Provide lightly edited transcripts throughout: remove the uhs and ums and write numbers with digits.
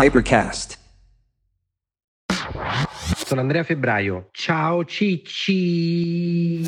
Hypercast. Sono Andrea Febbraio. Ciao Cicci.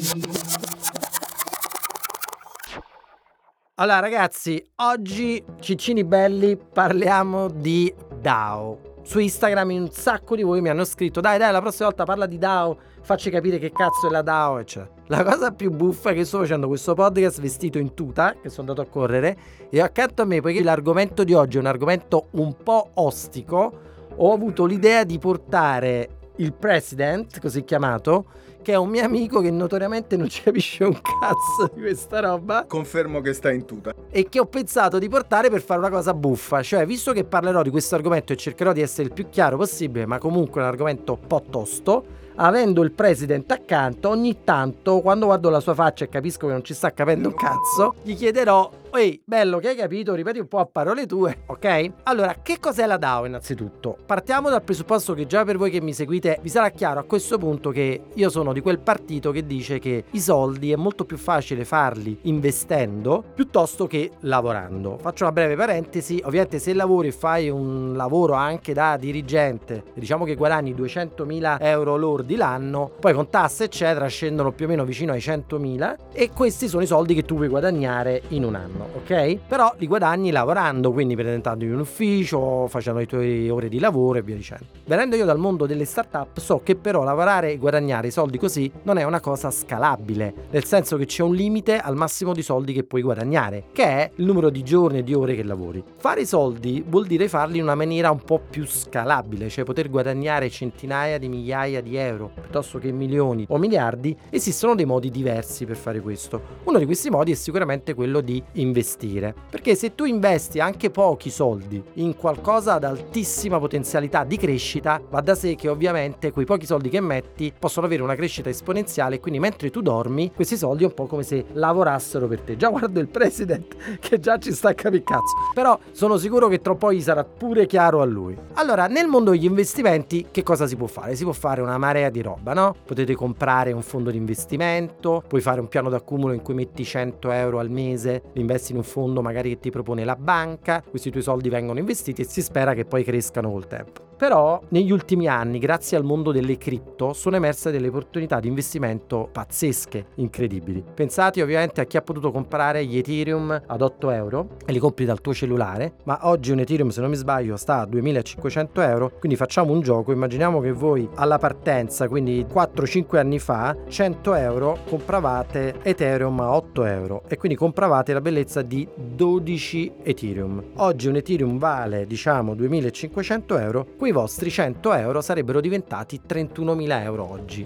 Allora ragazzi, oggi Ciccini belli parliamo di DAO. Su Instagram un sacco di voi mi hanno scritto: dai, la prossima volta parla di DAO, facci capire che cazzo è la DAO, eccetera. La cosa più buffa è che sto facendo questo podcast vestito in tuta, che sono andato a correre, e accanto a me, poiché l'argomento di oggi è un argomento un po' ostico, ho avuto l'idea di portare il president, così chiamato, che è un mio amico che notoriamente non ci capisce un cazzo di questa roba. Confermo che sta in tuta. E che ho pensato di portare per fare una cosa buffa. Cioè, visto che parlerò di questo argomento e cercherò di essere il più chiaro possibile, ma comunque è un argomento un po' tosto, avendo il president accanto, ogni tanto, quando guardo la sua faccia e capisco che non ci sta capendo un cazzo, gli chiederò: ehi, bello, che hai capito? Ripeti un po' a parole tue, ok? Allora, che cos'è la DAO innanzitutto? Partiamo dal presupposto che già per voi che mi seguite vi sarà chiaro a questo punto che io sono di quel partito che dice che i soldi è molto più facile farli investendo piuttosto che lavorando. Faccio una breve parentesi. Ovviamente se lavori e fai un lavoro anche da dirigente, diciamo che guadagni 200.000 euro lordi l'anno, poi con tasse eccetera scendono più o meno vicino ai 100.000, e questi sono i soldi che tu puoi guadagnare in un anno, ok? Però li guadagni lavorando, quindi presentando in un ufficio, facendo le tue ore di lavoro e via dicendo. Venendo io dal mondo delle startup, so che però lavorare e guadagnare i soldi così non è una cosa scalabile, nel senso che c'è un limite al massimo di soldi che puoi guadagnare, che è il numero di giorni e di ore che lavori. Fare i soldi vuol dire farli in una maniera un po' più scalabile, cioè poter guadagnare centinaia di migliaia di euro piuttosto che milioni o miliardi. Esistono dei modi diversi per fare questo. Uno di questi modi è sicuramente quello di investire, perché se tu investi anche pochi soldi in qualcosa ad altissima potenzialità di crescita, va da sé che ovviamente quei pochi soldi che metti possono avere una crescita esponenziale, quindi mentre tu dormi questi soldi è un po' come se lavorassero per te. Già guardo il president che già ci sta a capire cazzo, però sono sicuro che tra poi sarà pure chiaro a lui. Allora, nel mondo degli investimenti che cosa si può fare? Si può fare una marea di roba, no? Potete comprare un fondo di investimento, puoi fare un piano d'accumulo in cui metti 100 euro al mese, li investi in un fondo magari che ti propone la banca, questi tuoi soldi vengono investiti e si spera che poi crescano col tempo. Però negli ultimi anni, grazie al mondo delle cripto, sono emerse delle opportunità di investimento pazzesche, incredibili. Pensate ovviamente a chi ha potuto comprare gli Ethereum ad 8 euro e li compri dal tuo cellulare, ma oggi un Ethereum, se non mi sbaglio, sta a 2.500 euro, quindi facciamo un gioco, immaginiamo che voi alla partenza, quindi 4-5 anni fa, 100 euro compravate Ethereum a 8 euro e quindi compravate la bellezza di 12 Ethereum. Oggi un Ethereum vale, diciamo, 2.500 euro, i vostri 100 euro sarebbero diventati 31.000 euro oggi,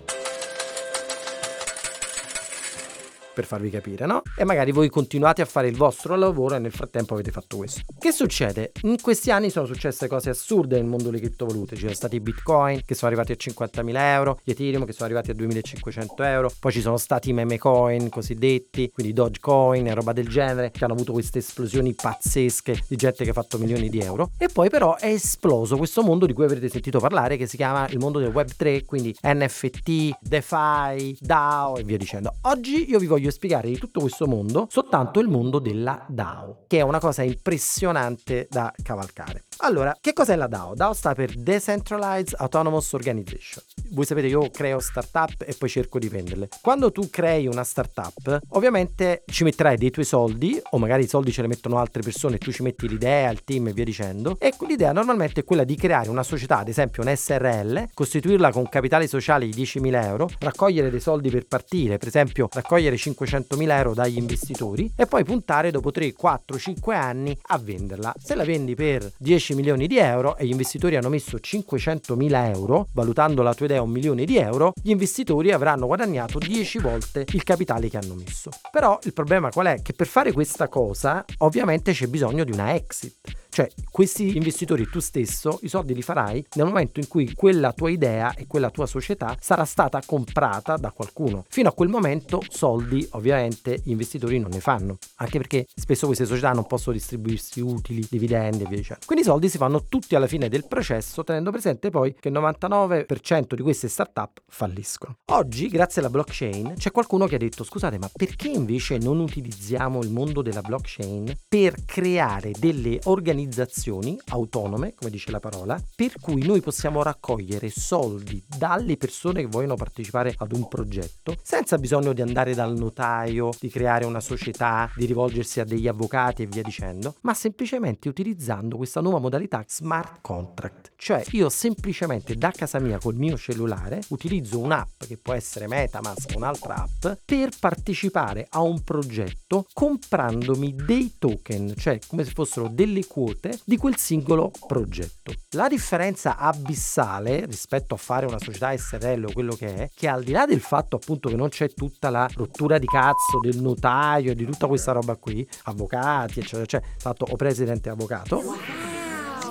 per farvi capire, no? E magari voi continuate a fare il vostro lavoro e nel frattempo avete fatto questo. Che succede? In questi anni sono successe cose assurde nel mondo delle criptovalute. C'erano stati i bitcoin che sono arrivati a 50.000 euro, gli Ethereum che sono arrivati a 2.500 euro, poi ci sono stati i meme coin cosiddetti, quindi Dogecoin e roba del genere, che hanno avuto queste esplosioni pazzesche di gente che ha fatto milioni di euro. E poi però è esploso questo mondo di cui avrete sentito parlare, che si chiama il mondo del web 3, quindi NFT, DeFi, DAO e via dicendo. Oggi io vi voglio spiegare di tutto questo mondo soltanto il mondo della DAO, che è una cosa impressionante da cavalcare. Allora, che cos'è la DAO? DAO sta per Decentralized Autonomous Organization. Voi sapete, io creo startup e poi cerco di venderle. Quando tu crei una startup, ovviamente ci metterai dei tuoi soldi, o magari i soldi ce le mettono altre persone, tu ci metti l'idea, il team e via dicendo, e l'idea normalmente è quella di creare una società, ad esempio un SRL, costituirla con capitale sociale di 10.000 euro, raccogliere dei soldi per partire, per esempio raccogliere 500.000 euro dagli investitori e poi puntare dopo 3, 4, 5 anni a venderla. Se la vendi per 10 milioni di euro e gli investitori hanno messo 500.000 euro, valutando la tua idea 1 milione di euro, gli investitori avranno guadagnato 10 volte il capitale che hanno messo. Però il problema qual è? Che per fare questa cosa ovviamente c'è bisogno di una exit. Cioè, questi investitori tu stesso i soldi li farai nel momento in cui quella tua idea e quella tua società sarà stata comprata da qualcuno. Fino a quel momento soldi ovviamente gli investitori non ne fanno, anche perché spesso queste società non possono distribuirsi utili, dividendi e via dicendo. Quindi i soldi si fanno tutti alla fine del processo, tenendo presente poi che il 99% di queste startup falliscono. Oggi, grazie alla blockchain, c'è qualcuno che ha detto: scusate, ma perché invece non utilizziamo il mondo della blockchain per creare delle organizzazioni organizzazioni autonome, come dice la parola, per cui noi possiamo raccogliere soldi dalle persone che vogliono partecipare ad un progetto senza bisogno di andare dal notaio, di creare una società, di rivolgersi a degli avvocati e via dicendo, ma semplicemente utilizzando questa nuova modalità smart contract. Cioè io semplicemente da casa mia col mio cellulare utilizzo un'app che può essere MetaMask, un'altra app, per partecipare a un progetto comprandomi dei token, cioè come se fossero delle quote di quel singolo progetto. La differenza abissale rispetto a fare una società SRL o quello che al di là del fatto appunto che non c'è tutta la rottura di cazzo del notaio e di tutta questa roba qui, avvocati eccetera, cioè fatto o presidente avvocato.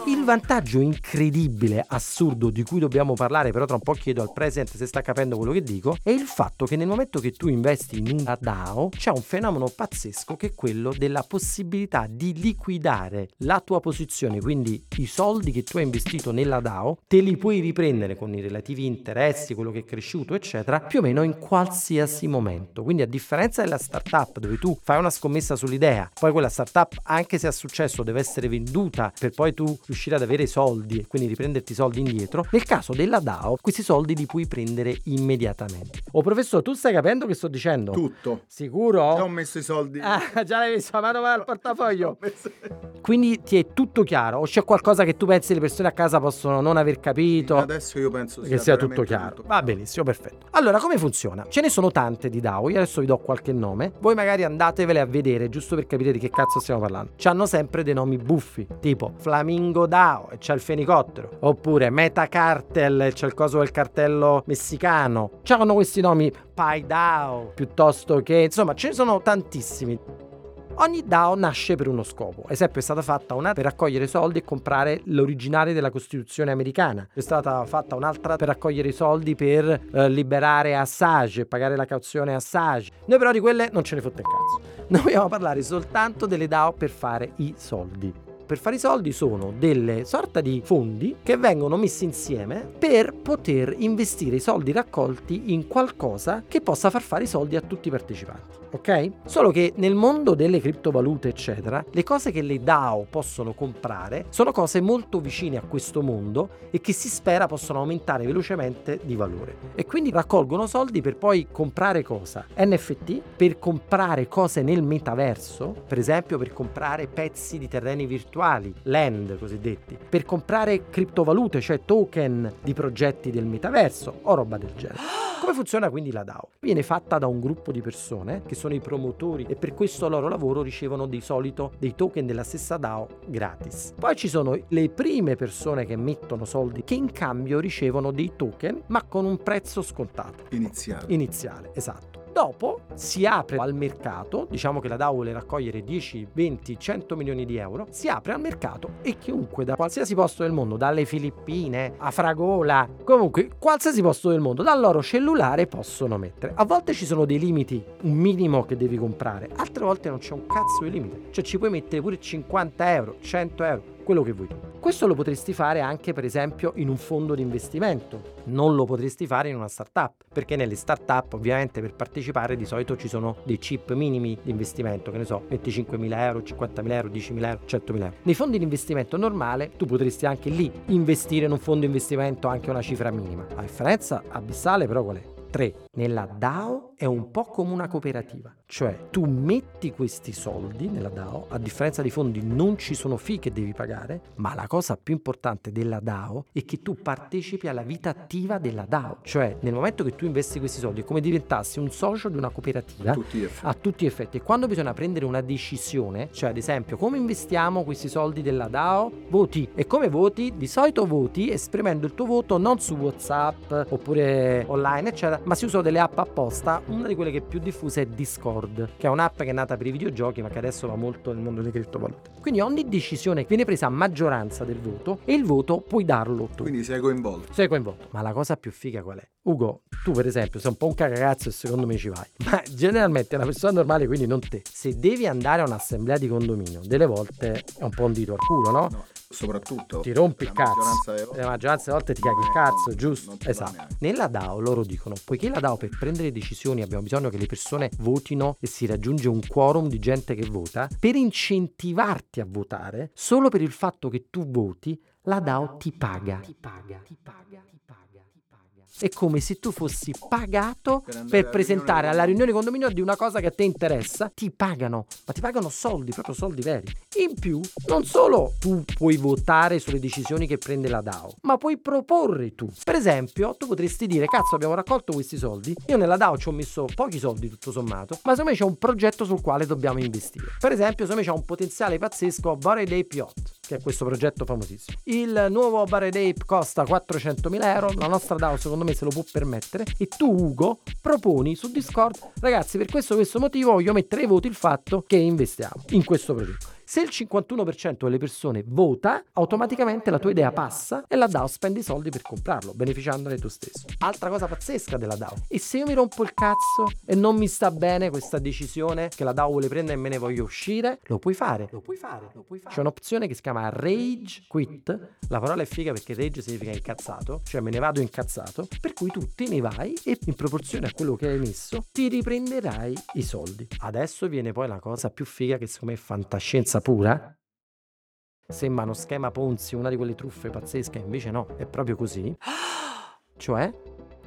Il vantaggio incredibile, assurdo, di cui dobbiamo parlare, però tra un po' chiedo al presidente se sta capendo quello che dico, è il fatto che nel momento che tu investi in una DAO c'è un fenomeno pazzesco che è quello della possibilità di liquidare la tua posizione, quindi i soldi che tu hai investito nella DAO te li puoi riprendere con i relativi interessi, quello che è cresciuto eccetera, più o meno in qualsiasi momento. Quindi a differenza della startup dove tu fai una scommessa sull'idea, poi quella startup anche se ha successo deve essere venduta per poi tu riuscire ad avere soldi e quindi riprenderti i soldi indietro, nel caso della DAO questi soldi li puoi prendere immediatamente. Oh professore, tu stai capendo che sto dicendo? Tutto. Sicuro? Già ho messo i soldi. Ah, già l'hai messo la mano al portafoglio. Quindi ti è tutto chiaro o c'è qualcosa che tu pensi le persone a casa possono non aver capito? Adesso io penso che sia tutto chiaro. Tutto. Va benissimo, perfetto. Allora, come funziona? Ce ne sono tante di DAO, io adesso vi do qualche nome, voi magari andatevele a vedere giusto per capire di che cazzo stiamo parlando. C'hanno sempre dei nomi buffi, tipo Flamingo DAO e c'è il fenicottero, oppure Metacartel, c'è il coso del cartello messicano, c'hanno questi nomi, Pai DAO, piuttosto che, insomma ce ne sono tantissimi. Ogni DAO nasce per uno scopo. Ad esempio è stata fatta una per raccogliere soldi e comprare l'originale della Costituzione americana, è stata fatta un'altra per raccogliere i soldi per liberare Assange e pagare la cauzione Assange. Noi però di quelle non ce ne fotte il cazzo, noi vogliamo parlare soltanto delle DAO per fare i soldi. Per fare i soldi sono delle sorta di fondi che vengono messi insieme per poter investire i soldi raccolti in qualcosa che possa far fare i soldi a tutti i partecipanti, ok? Solo che nel mondo delle criptovalute eccetera, le cose che le DAO possono comprare sono cose molto vicine a questo mondo e che si spera possano aumentare velocemente di valore, e quindi raccolgono soldi per poi comprare cosa? NFT, per comprare cose nel metaverso, per esempio per comprare pezzi di terreni virtuali, land cosiddetti, per comprare criptovalute, cioè token di progetti del metaverso o roba del genere. Come funziona quindi la DAO? Viene fatta da un gruppo di persone che sono i promotori e per questo loro lavoro ricevono di solito dei token della stessa DAO gratis. Poi ci sono le prime persone che mettono soldi che in cambio ricevono dei token ma con un prezzo scontato. Iniziale, esatto. Dopo si apre al mercato, diciamo che la DAO vuole raccogliere 10, 20, 100 milioni di euro, si apre al mercato e chiunque da qualsiasi posto del mondo, dalle Filippine a Fragola, comunque qualsiasi posto del mondo, dal loro cellulare possono mettere. A volte ci sono dei limiti, un minimo che devi comprare, altre volte non c'è un cazzo di limite, cioè ci puoi mettere pure 50 euro, 100 euro, quello che vuoi tu. Questo lo potresti fare anche per esempio in un fondo di investimento, non lo potresti fare in una startup, perché nelle startup ovviamente per partecipare di solito ci sono dei chip minimi di investimento, che ne so, 25.000 euro, 50.000 euro, 10.000 euro, 100.000 euro. Nei fondi di investimento normale tu potresti anche lì investire in un fondo di investimento anche una cifra minima. La differenza abissale però qual è? 3. Nella DAO è un po' come una cooperativa, cioè tu metti questi soldi nella DAO, a differenza dei fondi non ci sono fee che devi pagare, ma la cosa più importante della DAO è che tu partecipi alla vita attiva della DAO, cioè nel momento che tu investi questi soldi è come diventassi un socio di una cooperativa a tutti gli effetti, e quando bisogna prendere una decisione, cioè ad esempio come investiamo questi soldi della DAO, voti, e come voti? Di solito voti esprimendo il tuo voto non su WhatsApp oppure online eccetera, ma si usa delle app apposta. Una di quelle che è più diffusa è Discord, che è un'app che è nata per i videogiochi ma che adesso va molto nel mondo delle criptovalute. Quindi ogni decisione viene presa a maggioranza del voto e il voto puoi darlo tu, quindi sei coinvolto. Ma la cosa più figa qual è? Ugo, tu per esempio sei un po' un cagacazzo e secondo me ci vai, ma generalmente è una persona normale, quindi non te, se devi andare a un'assemblea di condominio delle volte è un po' un dito al culo, no? soprattutto ti rompi il cazzo, la maggioranza delle volte ti caghi il cazzo, giusto? Esatto. Nella DAO loro dicono, poiché la DAO per prendere decisioni abbiamo bisogno che le persone votino e si raggiunge un quorum di gente che vota, per incentivarti a votare, solo per il fatto che tu voti, la DAO ti paga. È come se tu fossi pagato per presentare alla riunione condominiale di una cosa che a te interessa, ti pagano, ma ti pagano soldi, proprio soldi veri. In più, non solo tu puoi votare sulle decisioni che prende la DAO, ma puoi proporre tu. Per esempio, tu potresti dire, cazzo, abbiamo raccolto questi soldi, io nella DAO ci ho messo pochi soldi tutto sommato, ma secondo me c'è un progetto sul quale dobbiamo investire. Per esempio, secondo me c'è un potenziale pazzesco Bored Ape Yacht, che è questo progetto famosissimo. Il nuovo Bored Ape costa 400.000 euro, la nostra DAO secondo me se lo può permettere, e tu, Ugo, proponi su Discord, ragazzi, per questo motivo voglio mettere ai voti il fatto che investiamo in questo progetto. Se il 51% delle persone vota, automaticamente la tua idea passa e la DAO spende i soldi per comprarlo, beneficiandone tu stesso. Altra cosa pazzesca della DAO. E se io mi rompo il cazzo e non mi sta bene questa decisione che la DAO vuole prendere e me ne voglio uscire, lo puoi fare. C'è un'opzione che si chiama Rage Quit. La parola è figa perché rage significa incazzato, cioè me ne vado incazzato, per cui tu te ne vai e in proporzione a quello che hai messo ti riprenderai i soldi. Adesso viene poi la cosa più figa che secondo me è fantascienza pura. Sembra uno schema Ponzi, una di quelle truffe pazzesche, invece no, è proprio così. Cioè,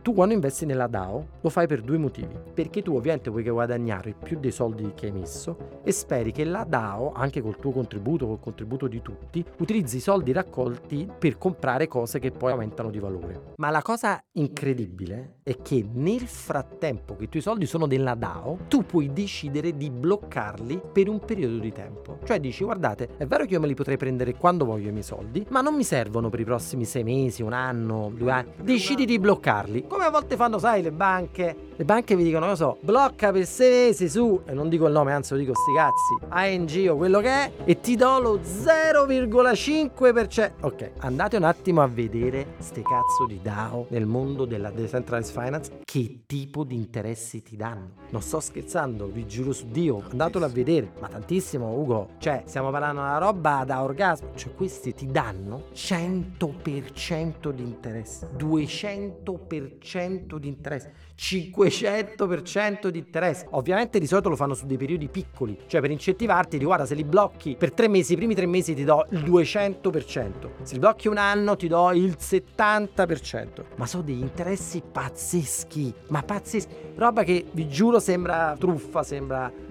tu quando investi nella DAO lo fai per due motivi: perché tu ovviamente vuoi guadagnare più dei soldi che hai messo e speri che la DAO, anche col tuo contributo, col contributo di tutti, utilizzi i soldi raccolti per comprare cose che poi aumentano di valore. Ma la cosa incredibile è che nel frattempo che i tuoi soldi sono della DAO, tu puoi decidere di bloccarli per un periodo di tempo. Cioè dici, guardate, è vero che io me li potrei prendere quando voglio i miei soldi, ma non mi servono per i prossimi 6 mesi, un anno, 2 anni. Decidi di bloccarli. Come a volte fanno, sai, le banche vi dicono, non lo so, blocca per 6 mesi su, e non dico il nome, anzi lo dico, sti cazzi, ANG o quello che è, e ti do lo 0,5%. Ok, andate un attimo a vedere ste cazzo di DAO nel mondo della decentralized finance, che tipo di interessi ti danno. Non sto scherzando, vi giuro su Dio, andatelo a vedere, ma tantissimo, Ugo, cioè stiamo parlando di una roba da orgasmo, cioè questi ti danno 100% di interesse, 200% di interesse, 500% di interesse. Ovviamente di solito lo fanno su dei periodi piccoli, cioè per incentivarti, guarda, se li blocchi per 3 mesi, i primi 3 mesi ti do il 200%, se li blocchi un anno ti do il 70%, ma sono degli interessi pazzeschi, ma pazzeschi, roba che vi giuro sembra truffa, sembra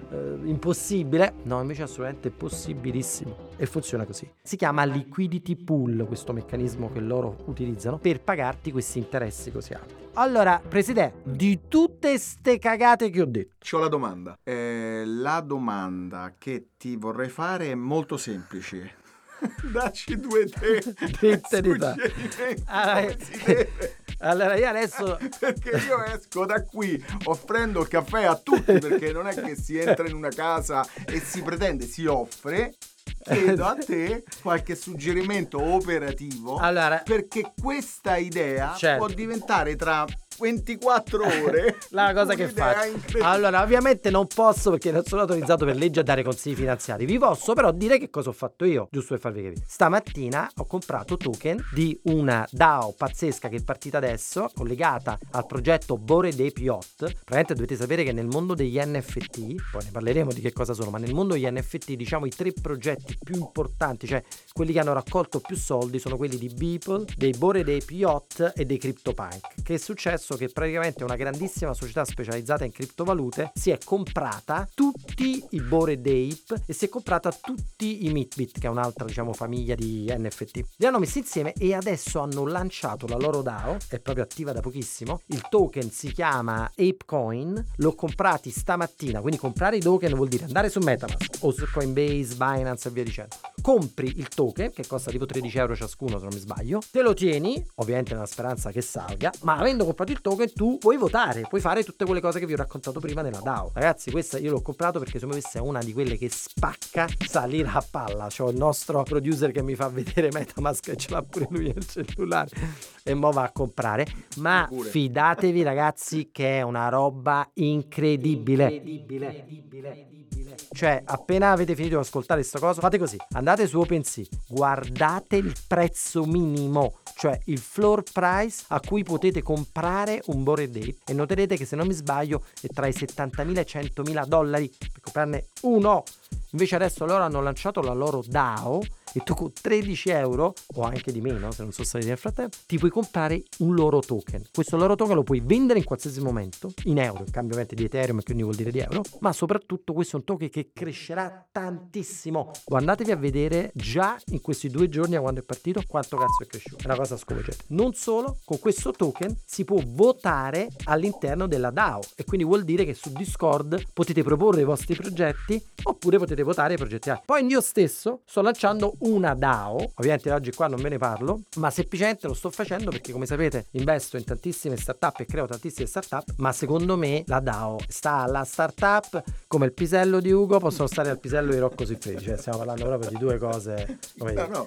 impossibile, no, invece assolutamente possibilissimo. E funziona così. Si chiama liquidity pool questo meccanismo che loro utilizzano per pagarti questi interessi così alti. Allora, Presidente, di tutte ste cagate che ho detto, c'ho la domanda. La domanda che ti vorrei fare è molto semplice. Dacci due suggerimenti. Allora io adesso perché io esco da qui offrendo il caffè a tutti, perché non è che si entra in una casa e si pretende, si offre. Chiedo a te qualche suggerimento operativo, allora, perché questa idea, certo, può diventare tra 24 ore la cosa che faccio. Allora, ovviamente non posso, perché non sono autorizzato per legge a dare consigli finanziari. Vi posso però dire che cosa ho fatto io, giusto per farvi capire. Stamattina ho comprato token di una DAO pazzesca che è partita adesso, collegata al progetto Bored Ape Yacht. Praticamente dovete sapere che nel mondo degli NFT, poi ne parleremo di che cosa sono, ma nel mondo degli NFT, diciamo, i 3 progetti più importanti, cioè quelli che hanno raccolto più soldi, sono quelli di Beeple, dei Bored Ape Yacht e dei CryptoPunk. Che è successo? Che praticamente una grandissima società specializzata in criptovalute si è comprata tutti i Bored Ape e si è comprata tutti i Meebit, che è un'altra, diciamo, famiglia di NFT. Li hanno messi insieme e adesso hanno lanciato la loro DAO, è proprio attiva da pochissimo. Il token si chiama ApeCoin, l'ho comprati stamattina, quindi comprare i token vuol dire andare su MetaMask o su Coinbase, Binance e via dicendo. Compri il token che costa tipo 13 euro ciascuno, se non mi sbaglio, te lo tieni, ovviamente nella speranza che salga, ma avendo comprato il token tu puoi votare, puoi fare tutte quelle cose che vi ho raccontato prima nella DAO. Ragazzi, questa io l'ho comprato perché secondo me questa è una di quelle che spacca salire a palla. C'ho il nostro producer che mi fa vedere MetaMask e ce l'ha pure lui nel cellulare e mo va a comprare, ma fidatevi ragazzi che è una roba incredibile. Cioè appena avete finito di ascoltare questa cosa fate così: andate su OpenSea, guardate il prezzo minimo, cioè il floor price a cui potete comprare un Bored Ape, e noterete che se non mi sbaglio è tra i $70,000 e $100,000 per comprarne uno. Invece adesso loro hanno lanciato la loro DAO e tu con €13 o anche di meno, se non sono saliti nel frattempo, ti puoi comprare un loro token. Questo loro token lo puoi vendere in qualsiasi momento in euro, in cambio ovviamente di Ethereum, quindi vuol dire di euro, ma soprattutto questo è un token che crescerà tantissimo. Guardatevi a vedere già in questi 2 giorni da quando è partito quanto cazzo è cresciuto, è una cosa sconvolgente. Non solo, con questo token si può votare all'interno della DAO, e quindi vuol dire che su Discord potete proporre i vostri progetti oppure potete votare i progetti. Poi io stesso sto lanciando una DAO, ovviamente oggi qua non ve ne parlo, ma semplicemente lo sto facendo perché, come sapete, investo in tantissime startup e creo tantissime startup, ma secondo me la DAO sta alla startup come il pisello di Ugo possono stare al pisello di Rocco Siffredi, cioè stiamo parlando proprio di due cose, come dire,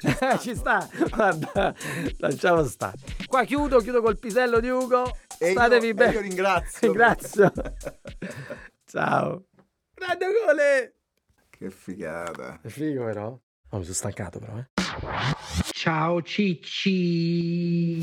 cioè, ci sta, guarda, lasciamo stare. Qua chiudo col pisello di Ugo e statevi bene. Io ringrazio. Ciao. Grande gole! Che figata. È figo però? No, mi sono stancato però. Ciao Cicci.